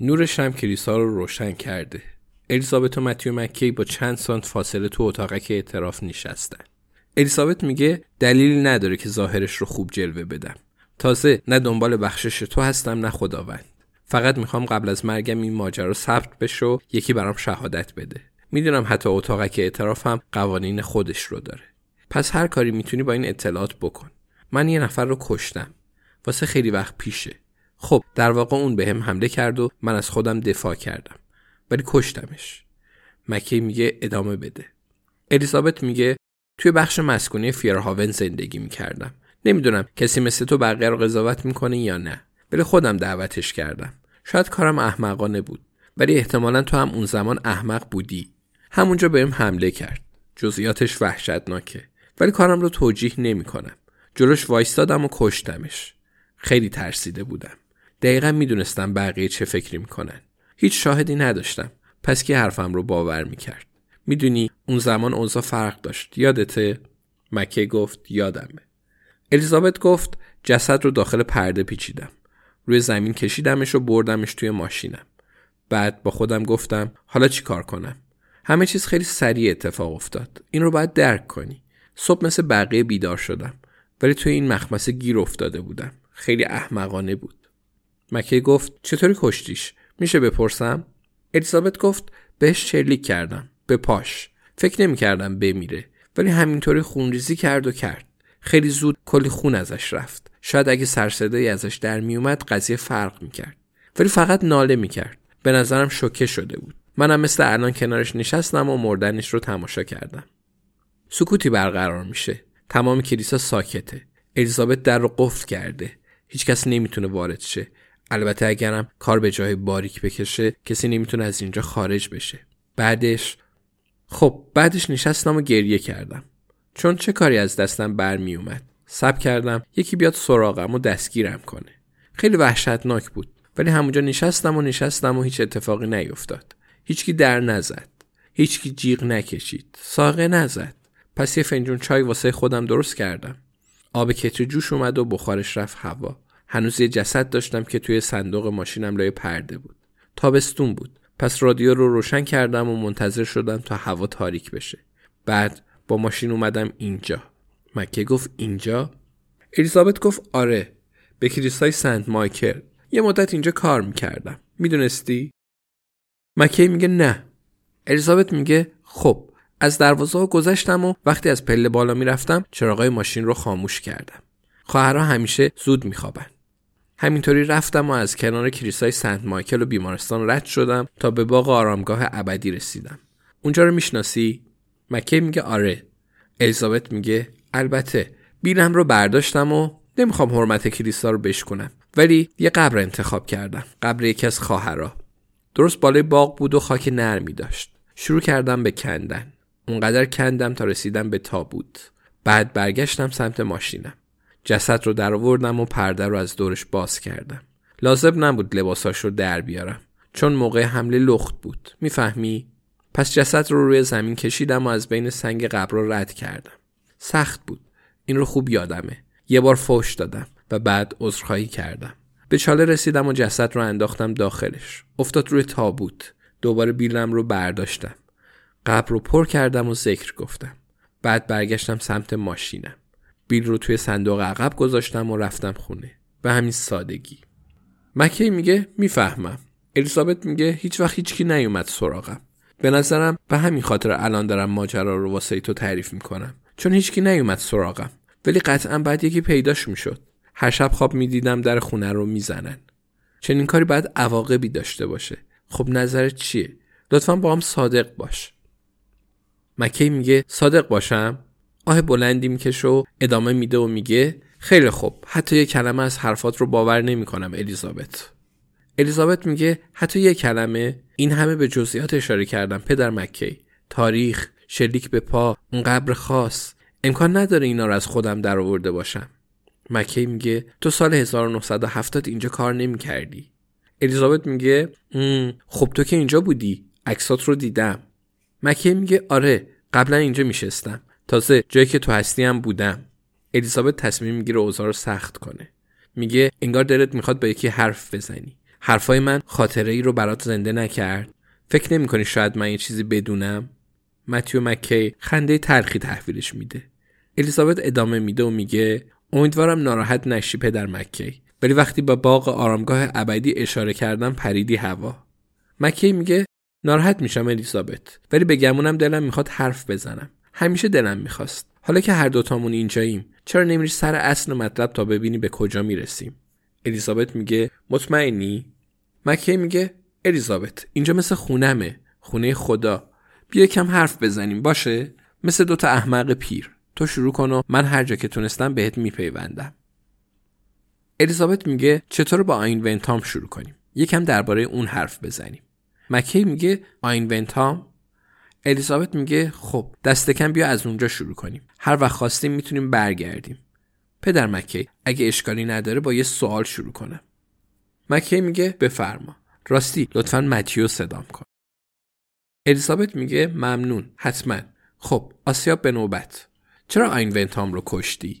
نور شم کلیسا رو روشن کرده. الیزابت و متیو مکی با چند سانت فاصله تو اتاقک اعتراف نشستن. الیزابت میگه دلیلی نداره که ظاهرش رو خوب جلوه بدم. تازه نه دنبال بخشش تو هستم نه خداوند. فقط میخوام قبل از مرگم این ماجرا ثبت بشه و یکی برام شهادت بده. میدونم حتی اتاقک اعتراف هم قوانین خودش رو داره. پس هر کاری میتونی با این اطلاعات بکن. من یه نفر رو کشتم. واسه خیلی وقت پیشه. خب در واقع اون به هم حمله کرد و من از خودم دفاع کردم، ولی کشتمش. مکی میگه ادامه بده. الیزابت میگه توی بخش مسکونی فیرهاون زندگی میکردم. نمیدونم کسی مثل تو بقیه رو قضاوت میکنه یا نه، ولی خودم دعوتش کردم. شاید کارم احمقانه بود، ولی احتمالاً تو هم اون زمان احمق بودی. همونجا به هم حمله کرد. جزئیاتش وحشتناکه، ولی کارم رو توجیه نمیکنم. جلوش وایستادم و کشتمش. خیلی ترسیده بودم. دقیقا میدونستم بقیه چه فکری میکنن. هیچ شاهدی نداشتم، پس کی حرفم رو باور میکرد؟ میدونی اون زمان اوضاع فرق داشت، یادته؟ مکه گفت یادمه. الیزابت گفت جسد رو داخل پرده پیچیدم، روی زمین کشیدمش و بردمش توی ماشینم. بعد با خودم گفتم حالا چی کار کنم؟ همه چیز خیلی سریع اتفاق افتاد. این رو باید درک کنی. صبح مثل بقیه بیدار شدم، ولی توی این مخمسه گیر افتاده بودم. خیلی احمقانه بود. مکی گفت چطوری کشتیش؟ میشه بپرسم؟ الیزابت گفت بهش شلیک کردم، به پاش. فکر نمی‌کردم بمیره، ولی همینطوری خونریزی کرد و کرد. خیلی زود کلی خون ازش رفت. شاید اگه سرصدایی ازش در میومد قضیه فرق میکرد، ولی فقط ناله میکرد. به نظرم شوکه شده بود. منم مثل الان کنارش نشستم و مردنش رو تماشا کردم. سکوتی برقرار میشه. تمام کلیسا ساکته. الیزابت در رو قفل کرده. هیچکس نمیتونه وارد شه. البته اگرم کار به جای باریک بکشه کسی نمیتونه از اینجا خارج بشه. بعدش نشستم و گریه کردم، چون چه کاری از دستم برمی اومد. صبر کردم یکی بیاد سراغم و دستگیرم کنه. خیلی وحشتناک بود، ولی همونجا نشستم و هیچ اتفاقی نیفتاد. هیچکی در نزد، هیچکی جیغ نکشید، ساقه نزد. پس یه فنجون چای واسه خودم درست کردم. آب کتری جوش اومد و بخارش رفت هوا. هنوز یه جسد داشتم که توی صندوق ماشینم لای پرده بود. تابستون بود، پس رادیو رو روشن کردم و منتظر شدم تا هوا تاریک بشه. بعد با ماشین اومدم اینجا. مکه گفت اینجا؟ الیزابت گفت آره، به کلیسای سنت مایکل. یه مدت اینجا کار میکردم. میدونستی؟ مکه میگه نه. الیزابت میگه خب از دروازه ها گذشتم و وقتی از پله بالا میرفتم چراغای ماشین رو خاموش کردم. خواهرها همیشه زود میخوابن. همینطوری رفتم و از کنار کلیسای سنت مایکل و بیمارستان رد شدم تا به باغ آرامگاه ابدی رسیدم. اونجا رو میشناسی؟ مکی میگه آره. الیزابت میگه البته. بیلم رو برداشتم و نمیخوام حرمت کلیسا رو بشکنم، ولی یه قبر انتخاب کردم. قبر یکی از خواهرها. درست بالای باغ بود و خاک نرمی داشت. شروع کردم به کندن. اونقدر کندم تا رسیدم به تابوت. بعد برگشتم سمت ماشینم. جسد رو در آوردم و پرده رو از دورش باز کردم. لازم نبود لباساش رو در بیارم چون موقع حمله لخت بود. میفهمی؟ پس جسد رو روی زمین کشیدم و از بین سنگ قبر رد کردم. سخت بود. این رو خوب یادمه. یه بار فوش دادم و بعد عذرخواهی کردم. به چاله رسیدم و جسد رو انداختم داخلش. افتاد روی تابوت. دوباره بیلم رو برداشتم. قبر رو پر کردم و ذکر گفتم. بعد برگشتم سمت ماشینم. بیل رو توی صندوق عقب گذاشتم و رفتم خونه. به همین سادگی. مکی میگه میفهمم. الیزابت میگه هیچ وقت هیچکی نیومد سراغم. به نظرم به همین خاطر الان دارم ماجرا رو واسه تو تعریف میکنم. چون هیچکی نیومد سراغم. ولی قطعاً بعد یکی پیداش میشد. هر شب خواب میدیدم در خونه رو میزنن. چنین کاری باید عواقبی داشته باشه. خب نظرت چیه؟ لطفاً با هم صادق باش. مکی میگه صادق باشم؟ آه بلندی میکشه و ادامه میده و میگه خیلی خوب، حتی یک کلمه از حرفات رو باور نمیکنم الیزابت. الیزابت میگه حتی یک کلمه؟ این همه به جزئیات اشاره کردم پدر مکی، تاریخ، شلیک به پا، اون قبر خاص، امکان نداره اینا رو از خودم درآورده باشم. مکی میگه تو سال 1970 اینجا کار نمیکردی. الیزابت میگه خب تو که اینجا بودی، عکسات رو دیدم. مکی میگه آره، قبلا اینجا میشستم، تازه جایی که تو هستی هم بودم. الیزابت تصمیم میگیره اوضاع رو سخت کنه. میگه انگار دلت میخواد با یکی حرف بزنی. حرفای من خاطره ای رو برات زنده نکرد؟ فکر نمیکنی شاید من یه چیزی بدونم؟ متیو مکی خنده تلخی تحویلش میده. الیزابت ادامه میده و میگه امیدوارم ناراحت نشی پدر مکی، ولی وقتی با باغ آرامگاه ابدی اشاره کردم پریدی هوا. مکی میگه ناراحت میشم الیزابت، ولی به گمونم دلم میخواد حرف بزنم. همیشه دلم میخواست. حالا که هر دوتامون اینجاییم، چرا نمیری سر اصل مطلب تا ببینی به کجا میرسیم؟ الیزابت میگه مطمئنی؟ مکی میگه الیزابت اینجا مثل خونمه، خونه خدا. بیا کم حرف بزنیم باشه؟ مثل دوتا احمق پیر. تو شروع کن و من هر جا که تونستم بهت میپیوندم. الیزابت میگه چطور با آین ونتام شروع کنیم؟ یکم درباره اون حرف بزنیم. مکی میگه آین ونتام؟ الیزابت میگه خب دست کم بیا از اونجا شروع کنیم. هر وقت خواستیم میتونیم برگردیم. پدر مکی اگه اشکالی نداره با یه سوال شروع کنم. مکی میگه بفرما. راستی لطفاً متیو صدام کن. الیزابت میگه ممنون، حتما. خب آسیاب به نوبت. چرا آین ونتام رو کشتی؟